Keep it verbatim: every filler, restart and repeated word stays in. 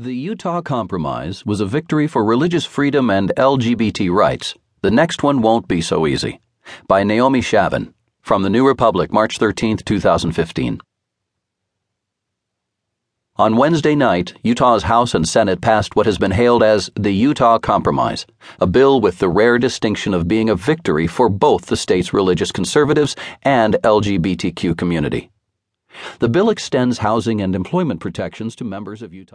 The Utah Compromise was a victory for religious freedom and L G B T rights. The next one won't be so easy. By Naomi Shavin, from the New Republic, March thirteenth, two thousand fifteen. On Wednesday night, Utah's House and Senate passed what has been hailed as the Utah Compromise, a bill with the rare distinction of being a victory for both the state's religious conservatives and L G B T Q community. The bill extends housing and employment protections to members of Utah.